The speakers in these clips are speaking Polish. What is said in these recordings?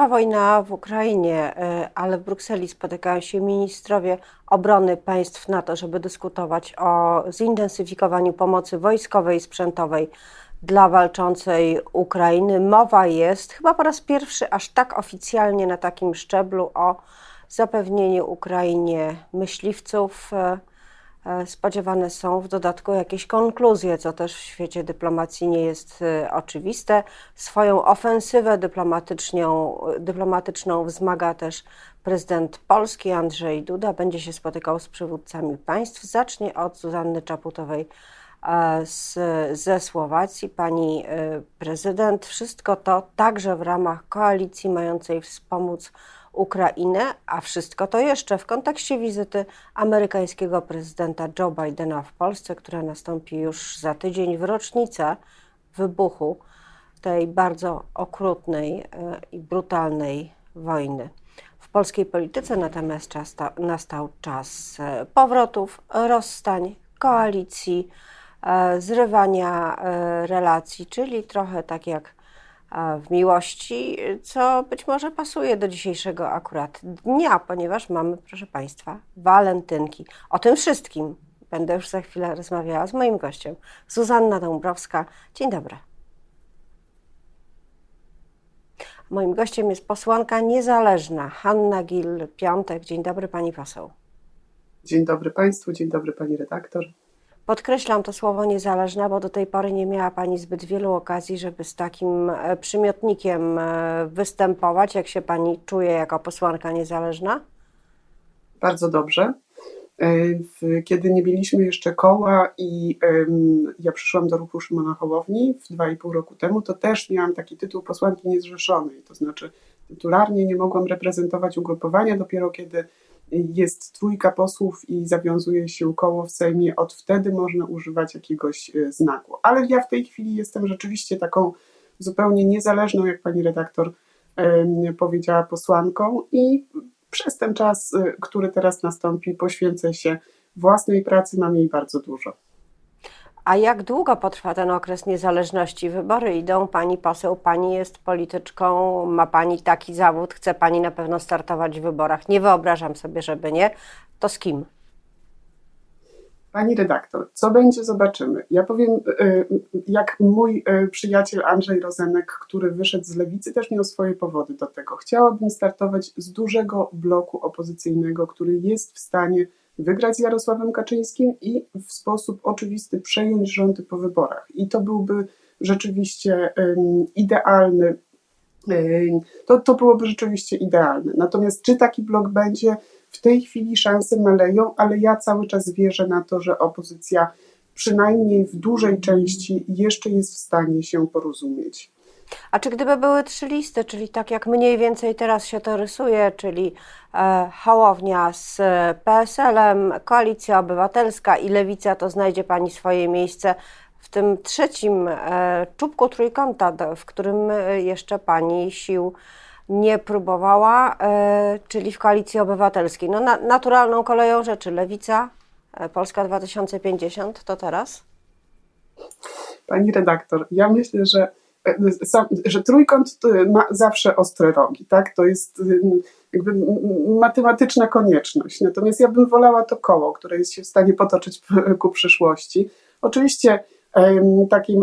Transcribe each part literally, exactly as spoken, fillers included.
Trwa wojna w Ukrainie, ale w Brukseli spotykają się ministrowie obrony państw NATO, żeby dyskutować o zintensyfikowaniu pomocy wojskowej i sprzętowej dla walczącej Ukrainy. Mowa jest chyba po raz pierwszy aż tak oficjalnie na takim szczeblu o zapewnieniu Ukrainie myśliwców. Spodziewane są w dodatku jakieś konkluzje, co też w świecie dyplomacji nie jest oczywiste. Swoją ofensywę dyplomatyczną, dyplomatyczną wzmaga też prezydent Polski Andrzej Duda. Będzie się spotykał z przywódcami państw. Zacznie od Zuzanny Czaputowej z, ze Słowacji. Pani prezydent, wszystko to także w ramach koalicji mającej wspomóc Ukrainę, a wszystko to jeszcze w kontekście wizyty amerykańskiego prezydenta Joe Bidena w Polsce, która nastąpi już za tydzień w rocznicę wybuchu tej bardzo okrutnej i brutalnej wojny. W polskiej polityce natomiast czas ta, nastał czas powrotów, rozstań, koalicji, zrywania relacji, czyli trochę tak jak w miłości, co być może pasuje do dzisiejszego akurat dnia, ponieważ mamy, proszę Państwa, walentynki. O tym wszystkim będę już za chwilę rozmawiała z moim gościem, Zuzanna Dąbrowska. Dzień dobry. Moim gościem jest posłanka niezależna Hanna Gil Piątek. Dzień dobry Pani poseł. Dzień dobry Państwu, dzień dobry Pani redaktor. Podkreślam to słowo niezależna, bo do tej pory nie miała Pani zbyt wielu okazji, żeby z takim przymiotnikiem występować. Jak się Pani czuje jako posłanka niezależna? Bardzo dobrze. Kiedy nie mieliśmy jeszcze koła i ja przyszłam do ruchu Szymona Hołowni dwa i pół roku temu, to też miałam taki tytuł posłanki niezrzeszonej. To znaczy tytularnie nie mogłam reprezentować ugrupowania, dopiero kiedy jest trójka posłów i zawiązuje się koło w Sejmie, od wtedy można używać jakiegoś znaku. Ale ja w tej chwili jestem rzeczywiście taką zupełnie niezależną, jak pani redaktor powiedziała, posłanką i przez ten czas, który teraz nastąpi, poświęcę się własnej pracy, mam jej bardzo dużo. A jak długo potrwa ten okres niezależności? Wybory idą, pani poseł, pani jest polityczką, ma pani taki zawód, chce pani na pewno startować w wyborach. Nie wyobrażam sobie, żeby nie. To z kim? Pani redaktor, co będzie, zobaczymy. Ja powiem, jak mój przyjaciel Andrzej Rozenek, który wyszedł z lewicy, też miał swoje powody do tego. Chciałabym startować z dużego bloku opozycyjnego, który jest w stanie wygrać z Jarosławem Kaczyńskim i w sposób oczywisty przejąć rządy po wyborach. I to byłby rzeczywiście idealny, to, to byłoby rzeczywiście idealne. Natomiast czy taki blok będzie, w tej chwili szanse maleją, ale ja cały czas wierzę na to, że opozycja przynajmniej w dużej części jeszcze jest w stanie się porozumieć. A czy gdyby były trzy listy, czyli tak jak mniej więcej teraz się to rysuje, czyli e, Hołownia z P S L-em, Koalicja Obywatelska i Lewica, to znajdzie Pani swoje miejsce w tym trzecim e, czubku trójkąta, w którym jeszcze Pani sił nie próbowała, e, czyli w Koalicji Obywatelskiej. No na, naturalną koleją rzeczy Lewica, e, Polska dwa tysiące pięćdziesiąt, to teraz? Pani redaktor, ja myślę, że że trójkąt ma zawsze ostre rogi, tak? To jest jakby matematyczna konieczność. Natomiast ja bym wolała to koło, które jest się w stanie potoczyć ku przyszłości. Oczywiście takie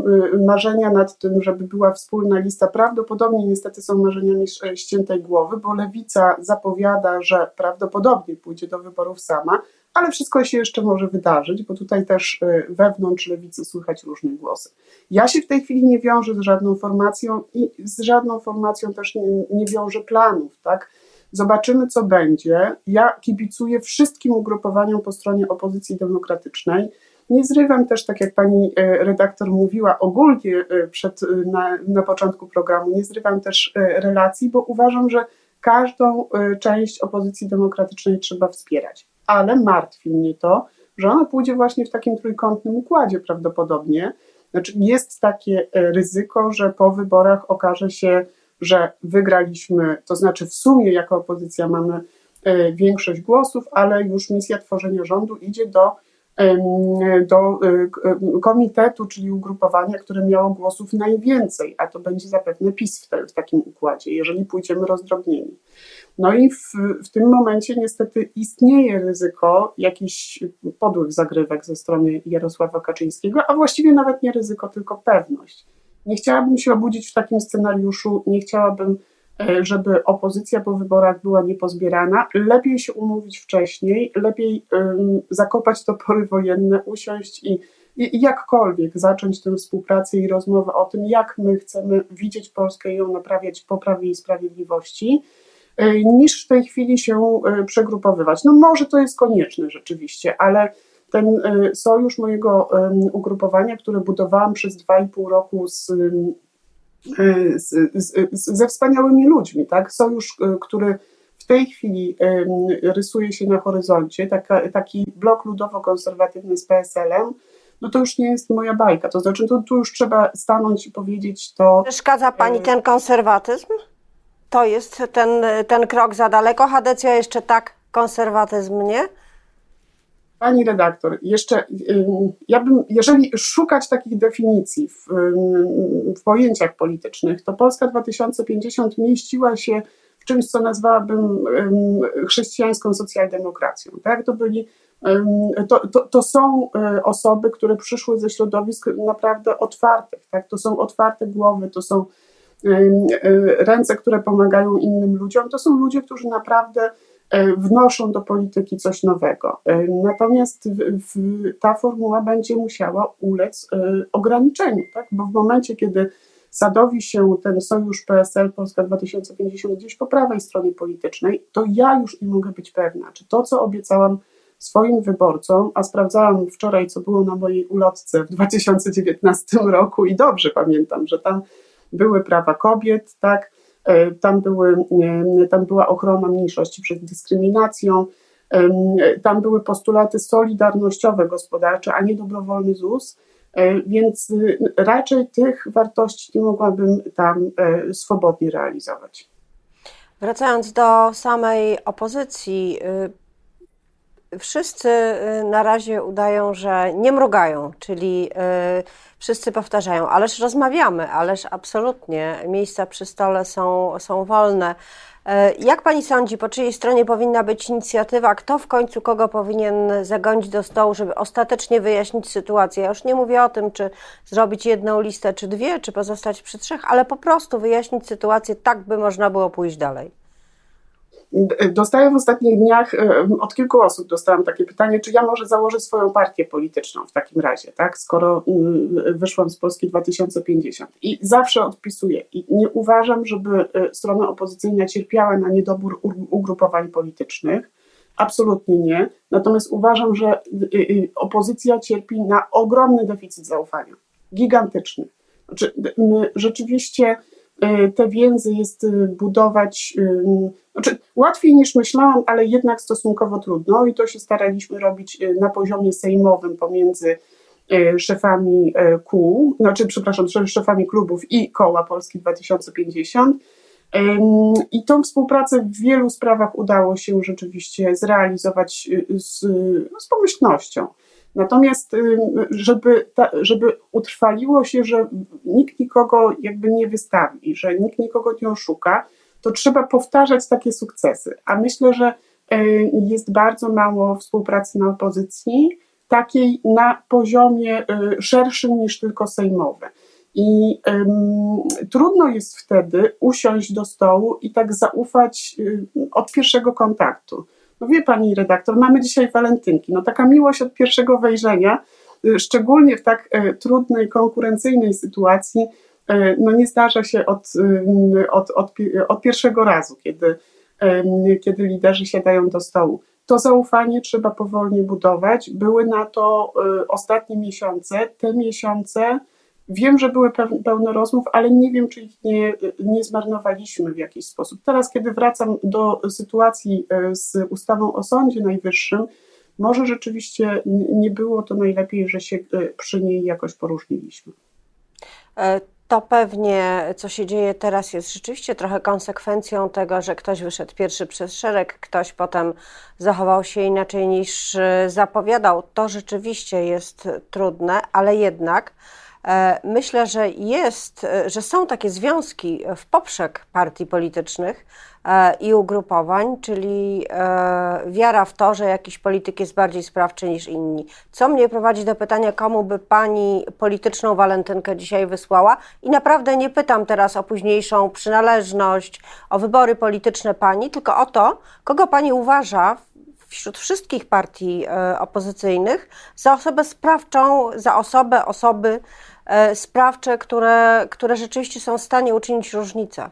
marzenia nad tym, żeby była wspólna lista, prawdopodobnie niestety są marzeniami ściętej głowy, bo Lewica zapowiada, że prawdopodobnie pójdzie do wyborów sama, ale wszystko się jeszcze może wydarzyć, bo tutaj też wewnątrz Lewicy słychać różne głosy. Ja się w tej chwili nie wiążę z żadną formacją i z żadną formacją też nie, nie wiążę planów, tak? Zobaczymy, co będzie. Ja kibicuję wszystkim ugrupowaniom po stronie opozycji demokratycznej. Nie zrywam też, tak jak pani redaktor mówiła ogólnie przed, na, na początku programu, nie zrywam też relacji, bo uważam, że każdą część opozycji demokratycznej trzeba wspierać. Ale martwi mnie to, że ona pójdzie właśnie w takim trójkątnym układzie prawdopodobnie. Znaczy jest takie ryzyko, że po wyborach okaże się, że wygraliśmy, to znaczy w sumie jako opozycja mamy większość głosów, ale już misja tworzenia rządu idzie do do komitetu, czyli ugrupowania, które miało głosów najwięcej, a to będzie zapewne PiS w, te, w takim układzie, jeżeli pójdziemy rozdrobnieni. No i w, w tym momencie niestety istnieje ryzyko jakichś podłych zagrywek ze strony Jarosława Kaczyńskiego, a właściwie nawet nie ryzyko, tylko pewność. Nie chciałabym się obudzić w takim scenariuszu, nie chciałabym, żeby opozycja po wyborach była niepozbierana. Lepiej się umówić wcześniej, lepiej um, zakopać topory wojenne, usiąść i, i jakkolwiek zacząć tę współpracę i rozmowę o tym, jak my chcemy widzieć Polskę i ją naprawiać po Prawie i Sprawiedliwości, niż w tej chwili się przegrupowywać. No może to jest konieczne rzeczywiście, ale ten sojusz mojego ugrupowania, który budowałam przez dwa i pół roku z, z, z, ze wspaniałymi ludźmi, tak? Sojusz, który w tej chwili rysuje się na horyzoncie, taka, taki blok ludowo-konserwatywny z P S L-em, no to już nie jest moja bajka. To znaczy, tu, tu już trzeba stanąć i powiedzieć to... Przeszkadza pani ten konserwatyzm? To jest ten, ten krok za daleko. Hadecja jeszcze tak, konserwatyzm nie? Pani redaktor, jeszcze ja bym, jeżeli szukać takich definicji w, w pojęciach politycznych, to Polska dwa tysiące pięćdziesiąt mieściła się w czymś, co nazwałabym chrześcijańską socjaldemokracją. Tak? To byli, to, to, to są osoby, które przyszły ze środowisk naprawdę otwartych. Tak? To są otwarte głowy, to są ręce, które pomagają innym ludziom, to są ludzie, którzy naprawdę wnoszą do polityki coś nowego. Natomiast w, ta formuła będzie musiała ulec ograniczeniu, tak? Bo w momencie, kiedy sadowi się ten sojusz P S L Polska dwa tysiące pięćdziesiąt gdzieś po prawej stronie politycznej, to ja już nie mogę być pewna, czy to, co obiecałam swoim wyborcom, a sprawdzałam wczoraj, co było na mojej ulotce w dwa tysiące dziewiętnastym roku i dobrze pamiętam, że tam były prawa kobiet, tak? Tam, były, tam była ochrona mniejszości przed dyskryminacją, tam były postulaty solidarnościowe, gospodarcze, a nie dobrowolny Z U S, więc raczej tych wartości nie mogłabym tam swobodnie realizować. Wracając do samej opozycji, wszyscy na razie udają, że nie mrugają, czyli yy, wszyscy powtarzają, ależ rozmawiamy, ależ absolutnie, miejsca przy stole są, są wolne. Yy, jak pani sądzi, po czyjej stronie powinna być inicjatywa, kto w końcu kogo powinien zagonić do stołu, żeby ostatecznie wyjaśnić sytuację? Ja już nie mówię o tym, czy zrobić jedną listę, czy dwie, czy pozostać przy trzech, ale po prostu wyjaśnić sytuację tak, by można było pójść dalej. Dostaję w ostatnich dniach, od kilku osób dostałam takie pytanie, czy ja może założę swoją partię polityczną w takim razie, tak? Skoro wyszłam z Polski dwa tysiące pięćdziesiąt. I zawsze odpisuję i nie uważam, żeby strona opozycyjna cierpiała na niedobór ugrupowań politycznych. Absolutnie nie. Natomiast uważam, że opozycja cierpi na ogromny deficyt zaufania. Gigantyczny. Znaczy, rzeczywiście... te więzy jest budować, znaczy łatwiej niż myślałam, ale jednak stosunkowo trudno i to się staraliśmy robić na poziomie sejmowym pomiędzy szefami kół, znaczy przepraszam, szefami klubów i koła Polski dwa tysiące pięćdziesiąt i tą współpracę w wielu sprawach udało się rzeczywiście zrealizować z, z pomyślnością. Natomiast żeby, ta, żeby utrwaliło się, że nikt nikogo jakby nie wystawi, że nikt nikogo nie oszuka, to trzeba powtarzać takie sukcesy. A myślę, że jest bardzo mało współpracy na opozycji, takiej na poziomie szerszym niż tylko sejmowy. I um, trudno jest wtedy usiąść do stołu i tak zaufać um, od pierwszego kontaktu. No wie pani redaktor, mamy dzisiaj walentynki. No taka miłość od pierwszego wejrzenia, szczególnie w tak trudnej, konkurencyjnej sytuacji, no nie zdarza się od, od, od, od pierwszego razu, kiedy, kiedy liderzy siadają do stołu. To zaufanie trzeba powolnie budować. Były na to ostatnie miesiące, te miesiące. Wiem, że były pełne rozmów, ale nie wiem, czy ich nie, nie zmarnowaliśmy w jakiś sposób. Teraz, kiedy wracam do sytuacji z ustawą o Sądzie Najwyższym, może rzeczywiście nie było to najlepiej, że się przy niej jakoś poróżniliśmy. To pewnie, co się dzieje teraz, jest rzeczywiście trochę konsekwencją tego, że ktoś wyszedł pierwszy przez szereg, ktoś potem zachował się inaczej niż zapowiadał. To rzeczywiście jest trudne, ale jednak e, myślę, że jest, że są takie związki w poprzek partii politycznych e, i ugrupowań, czyli e, wiara w to, że jakiś polityk jest bardziej sprawczy niż inni. Co mnie prowadzi do pytania, komu by pani polityczną walentynkę dzisiaj wysłała? I naprawdę nie pytam teraz o późniejszą przynależność, o wybory polityczne pani, tylko o to, kogo pani uważa wśród wszystkich partii e, opozycyjnych za osobę sprawczą, za osobę, osoby e, sprawcze, które, które rzeczywiście są w stanie uczynić różnicę.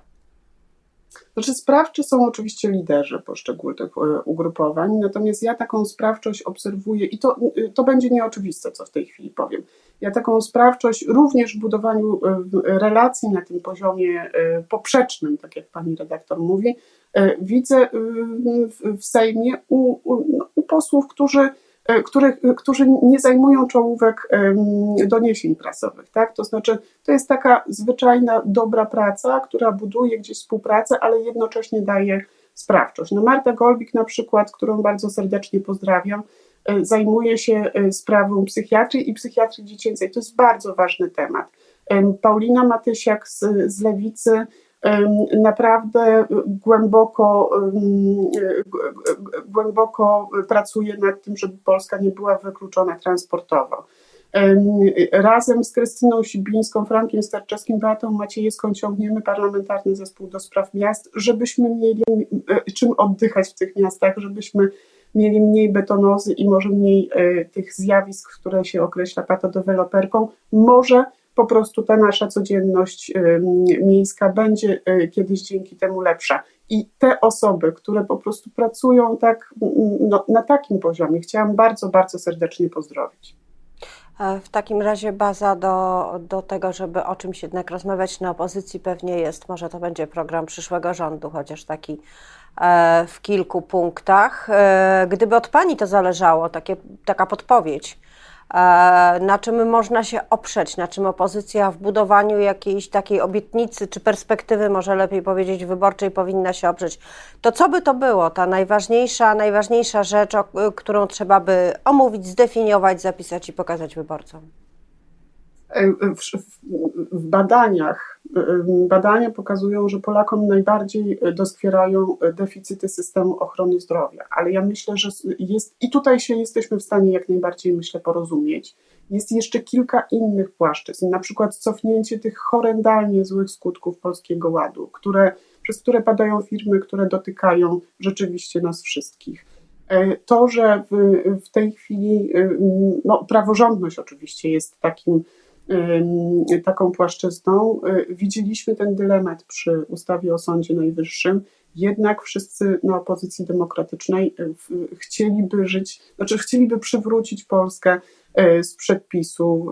Znaczy sprawczy są oczywiście liderzy poszczególnych ugrupowań, natomiast ja taką sprawczość obserwuję i to, to będzie nieoczywiste, co w tej chwili powiem. Ja taką sprawczość również w budowaniu relacji na tym poziomie poprzecznym, tak jak pani redaktor mówi, widzę w Sejmie u, u, u posłów, którzy, których, którzy nie zajmują czołówek doniesień prasowych. Tak? To znaczy to jest taka zwyczajna, dobra praca, która buduje gdzieś współpracę, ale jednocześnie daje sprawczość. No Marta Golbik na przykład, którą bardzo serdecznie pozdrawiam, zajmuje się sprawą psychiatrii i psychiatrii dziecięcej. To jest bardzo ważny temat. Paulina Matysiak z, z Lewicy naprawdę głęboko, głęboko pracuje nad tym, żeby Polska nie była wykluczona transportowo. Razem z Krystyną Siblińską, Frankiem Starczewskim, Beatą Maciejewską ciągniemy parlamentarny zespół do spraw miast, żebyśmy mieli czym oddychać w tych miastach, żebyśmy mieli mniej betonozy i może mniej tych zjawisk, które się określa patodeweloperką. Może po prostu ta nasza codzienność miejska będzie kiedyś dzięki temu lepsza. I te osoby, które po prostu pracują tak, no, na takim poziomie, chciałam bardzo, bardzo serdecznie pozdrowić. W takim razie baza do, do tego, żeby o czymś jednak rozmawiać na opozycji pewnie jest, może to będzie program przyszłego rządu, chociaż taki e, w kilku punktach. E, gdyby od pani to zależało, takie, taka podpowiedź, e, na czym można się oprzeć, na czym opozycja w budowaniu jakiejś takiej obietnicy czy perspektywy, może lepiej powiedzieć, wyborczej powinna się oprzeć, to co by to było, ta najważniejsza, najważniejsza rzecz, o, którą trzeba by omówić, zdefiniować, zapisać i pokazać wyborcom? W, w, w badaniach, badania pokazują, że Polakom najbardziej doskwierają deficyty systemu ochrony zdrowia, ale ja myślę, że jest, i tutaj się jesteśmy w stanie jak najbardziej, myślę, porozumieć, jest jeszcze kilka innych płaszczyzn, na przykład cofnięcie tych horrendalnie złych skutków Polskiego Ładu, które, przez które padają firmy, które dotykają rzeczywiście nas wszystkich. To, że w, w tej chwili no, praworządność oczywiście jest takim taką płaszczyzną. Widzieliśmy ten dylemat przy ustawie o Sądzie Najwyższym. Jednak wszyscy na opozycji demokratycznej chcieliby żyć, znaczy chcieliby przywrócić Polskę z przepisu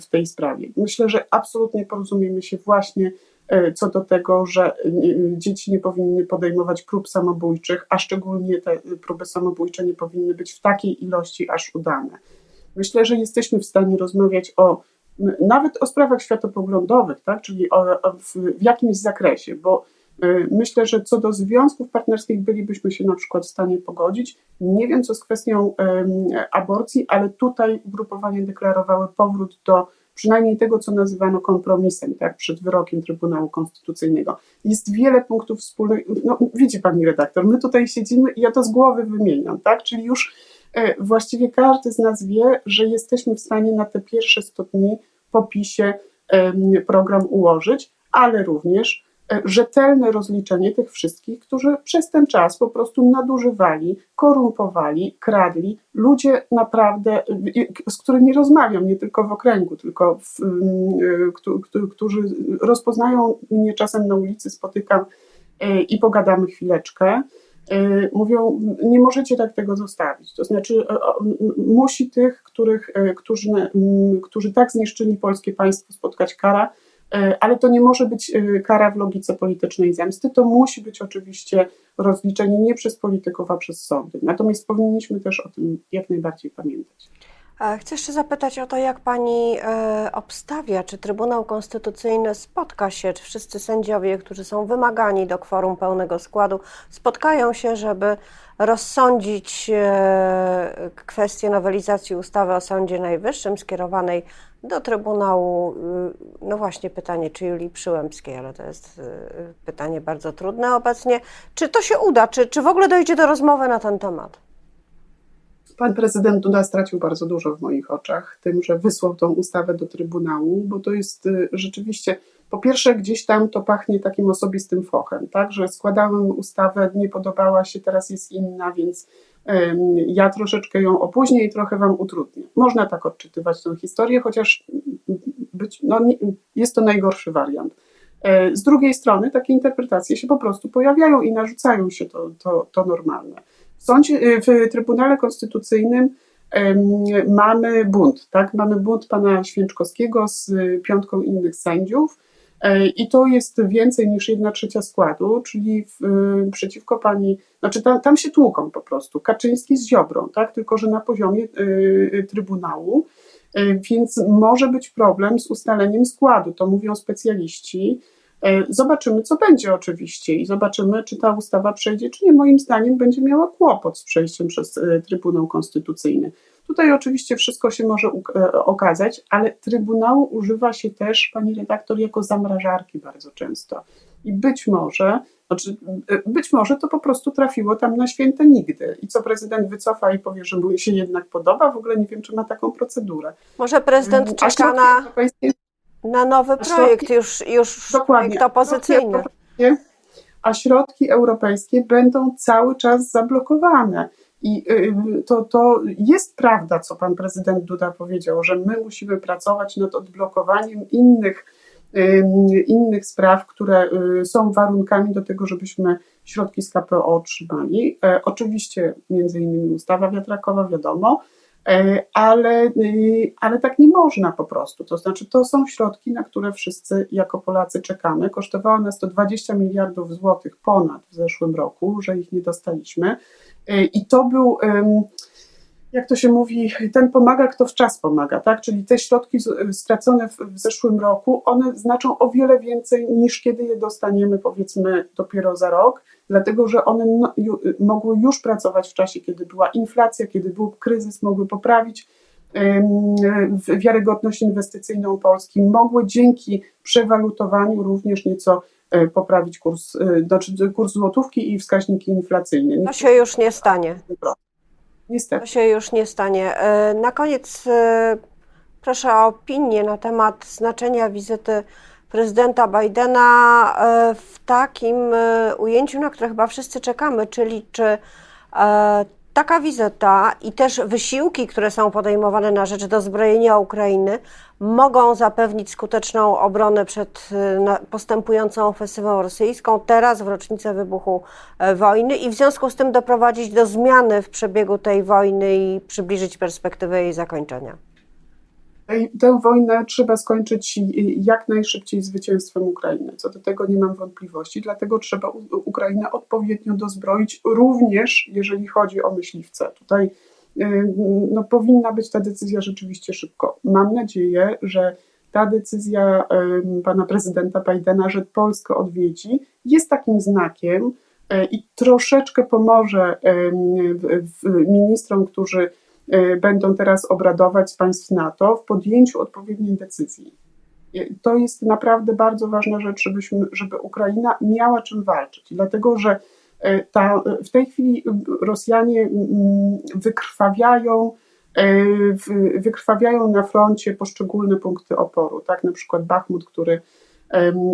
w tej sprawie. Myślę, że absolutnie porozumiemy się właśnie co do tego, że dzieci nie powinny podejmować prób samobójczych, a szczególnie te próby samobójcze nie powinny być w takiej ilości aż udane. Myślę, że jesteśmy w stanie rozmawiać o nawet o sprawach światopoglądowych, tak? Czyli o, o w, w jakimś zakresie, bo y, myślę, że co do związków partnerskich bylibyśmy się na przykład w stanie pogodzić. Nie wiem, co z kwestią y, aborcji, ale tutaj ugrupowania deklarowały powrót do przynajmniej tego, co nazywano kompromisem, tak? Przed wyrokiem Trybunału Konstytucyjnego. Jest wiele punktów wspólnych. No, widzi pani redaktor, my tutaj siedzimy i ja to z głowy wymieniam, tak? Czyli już właściwie każdy z nas wie, że jesteśmy w stanie na te pierwsze sto dni po PiSie program ułożyć, ale również rzetelne rozliczenie tych wszystkich, którzy przez ten czas po prostu nadużywali, korumpowali, kradli. Ludzie naprawdę, z którymi rozmawiam, nie tylko w okręgu, tylko w, którzy rozpoznają mnie czasem na ulicy, spotykam i pogadamy chwileczkę. Mówią, nie możecie tak tego zostawić, to znaczy musi tych, których, którzy, którzy tak zniszczyli polskie państwo, spotkać kara, ale to nie może być kara w logice politycznej zemsty, to musi być oczywiście rozliczenie nie przez polityków, a przez sądy. Natomiast powinniśmy też o tym jak najbardziej pamiętać. Chcę jeszcze zapytać o to, jak Pani e, obstawia, czy Trybunał Konstytucyjny spotka się, czy wszyscy sędziowie, którzy są wymagani do kworum pełnego składu, spotkają się, żeby rozsądzić e, kwestię nowelizacji ustawy o Sądzie Najwyższym skierowanej do Trybunału. No właśnie pytanie, czy Julii Przyłębskiej, ale to jest e, pytanie bardzo trudne obecnie. Czy to się uda, czy, czy w ogóle dojdzie do rozmowy na ten temat? Pan prezydent Duda stracił bardzo dużo w moich oczach tym, że wysłał tą ustawę do Trybunału, bo to jest rzeczywiście, po pierwsze gdzieś tam to pachnie takim osobistym fochem, tak, że składałem ustawę, nie podobała się, teraz jest inna, więc um, ja troszeczkę ją opóźnię i trochę wam utrudnię. Można tak odczytywać tę historię, chociaż być, no, nie, jest to najgorszy wariant. E, z drugiej strony takie interpretacje się po prostu pojawiają i narzucają się to, to, to normalne. W, sądzie, w Trybunale Konstytucyjnym um, mamy bunt, tak? Mamy bunt pana Święczkowskiego z piątką innych sędziów um, i to jest więcej niż jedna trzecia składu, czyli w, um, przeciwko pani, znaczy tam, tam się tłuką po prostu, Kaczyński z Ziobrą, tak? Tylko że na poziomie y, Trybunału, y, więc może być problem z ustaleniem składu, to mówią specjaliści. Zobaczymy, co będzie oczywiście i zobaczymy, czy ta ustawa przejdzie, czy nie. Moim zdaniem będzie miała kłopot z przejściem przez Trybunał Konstytucyjny. Tutaj oczywiście wszystko się może okazać, ale Trybunału używa się też, pani redaktor, jako zamrażarki bardzo często. I być może, znaczy, być może to po prostu trafiło tam na święte nigdy. I co prezydent wycofa i powie, że mu się jednak podoba, w ogóle nie wiem, czy ma taką procedurę. Może prezydent czeka na... Na nowy projekt, już, już projekt opozycyjny. A środki europejskie będą cały czas zablokowane. I to, to jest prawda, co pan prezydent Duda powiedział, że my musimy pracować nad odblokowaniem innych, innych spraw, które są warunkami do tego, żebyśmy środki z K P O otrzymali. Oczywiście między innymi ustawa wiatrakowa, wiadomo. Ale, ale tak nie można po prostu, to znaczy to są środki, na które wszyscy jako Polacy czekamy, kosztowało nas to dwadzieścia miliardów złotych ponad w zeszłym roku, że ich nie dostaliśmy i to był, jak to się mówi, ten pomaga, kto w czas pomaga, tak? Czyli te środki stracone w zeszłym roku, one znaczą o wiele więcej niż kiedy je dostaniemy, powiedzmy dopiero za rok, dlatego że one mogły już pracować w czasie, kiedy była inflacja, kiedy był kryzys, mogły poprawić wiarygodność inwestycyjną Polski, mogły dzięki przewalutowaniu również nieco poprawić kurs, znaczy kurs złotówki i wskaźniki inflacyjne. To się już nie stanie. Niestety. To się już nie stanie. Na koniec proszę o opinię na temat znaczenia wizyty prezydenta Bidena w takim ujęciu, na które chyba wszyscy czekamy, czyli czy taka wizyta i też wysiłki, które są podejmowane na rzecz dozbrojenia Ukrainy, mogą zapewnić skuteczną obronę przed postępującą ofensywą rosyjską teraz w rocznicę wybuchu wojny i w związku z tym doprowadzić do zmiany w przebiegu tej wojny i przybliżyć perspektywę jej zakończenia. Tę wojnę trzeba skończyć jak najszybciej zwycięstwem Ukrainy. Co do tego nie mam wątpliwości, dlatego trzeba Ukrainę odpowiednio dozbroić, również jeżeli chodzi o myśliwce. Tutaj no, powinna być ta decyzja rzeczywiście szybko. Mam nadzieję, że ta decyzja pana prezydenta Bidena, że Polskę odwiedzi, jest takim znakiem i troszeczkę pomoże ministrom, którzy będą teraz obradować z państw NATO w podjęciu odpowiedniej decyzji. To jest naprawdę bardzo ważna rzecz, żebyśmy, żeby Ukraina miała czym walczyć, dlatego że ta, w tej chwili Rosjanie wykrwawiają, wykrwawiają na froncie poszczególne punkty oporu, tak, na przykład Bachmut, który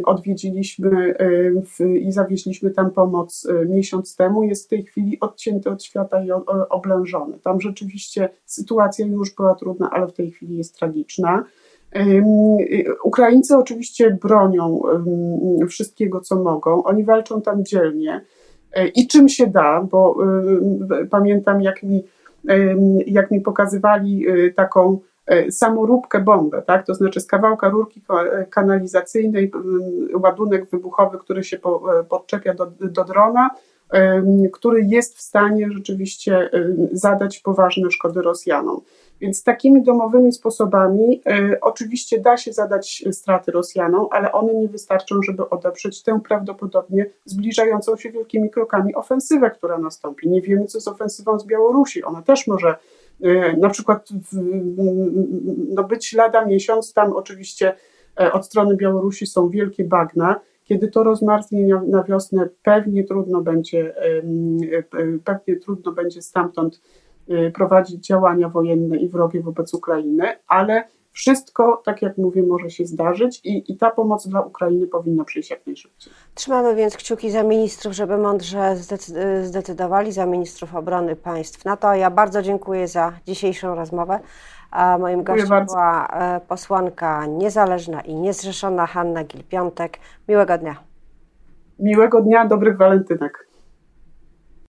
odwiedziliśmy w, i zawieźliśmy tam pomoc miesiąc temu, jest w tej chwili odcięty od świata i oblężony. Tam rzeczywiście sytuacja już była trudna, ale w tej chwili jest tragiczna. Ukraińcy oczywiście bronią wszystkiego, co mogą. Oni walczą tam dzielnie i czym się da, bo pamiętam, jak mi, jak mi pokazywali taką samoróbkę bombę, tak? To znaczy z kawałka rurki kanalizacyjnej ładunek wybuchowy, który się podczepia do, do drona, który jest w stanie rzeczywiście zadać poważne szkody Rosjanom. Więc takimi domowymi sposobami y, oczywiście da się zadać straty Rosjanom, ale one nie wystarczą, żeby odeprzeć tę prawdopodobnie zbliżającą się wielkimi krokami ofensywę, która nastąpi. Nie wiemy, co z ofensywą z Białorusi. Ona też może y, na przykład w, no być lada miesiąc, tam oczywiście y, od strony Białorusi są wielkie bagna. Kiedy to rozmarznie na wiosnę, pewnie trudno będzie, y, y, pewnie trudno będzie stamtąd prowadzić działania wojenne i wrogie wobec Ukrainy, ale wszystko, tak jak mówię, może się zdarzyć i, i ta pomoc dla Ukrainy powinna przyjść jak najszybciej. Trzymamy więc kciuki za ministrów, żeby mądrze zdecydowali, za ministrów obrony państw NATO. Ja bardzo dziękuję za dzisiejszą rozmowę. A moim gościem była posłanka niezależna i niezrzeszona Hanna Gil Piątek. Miłego dnia. Miłego dnia, dobrych walentynek.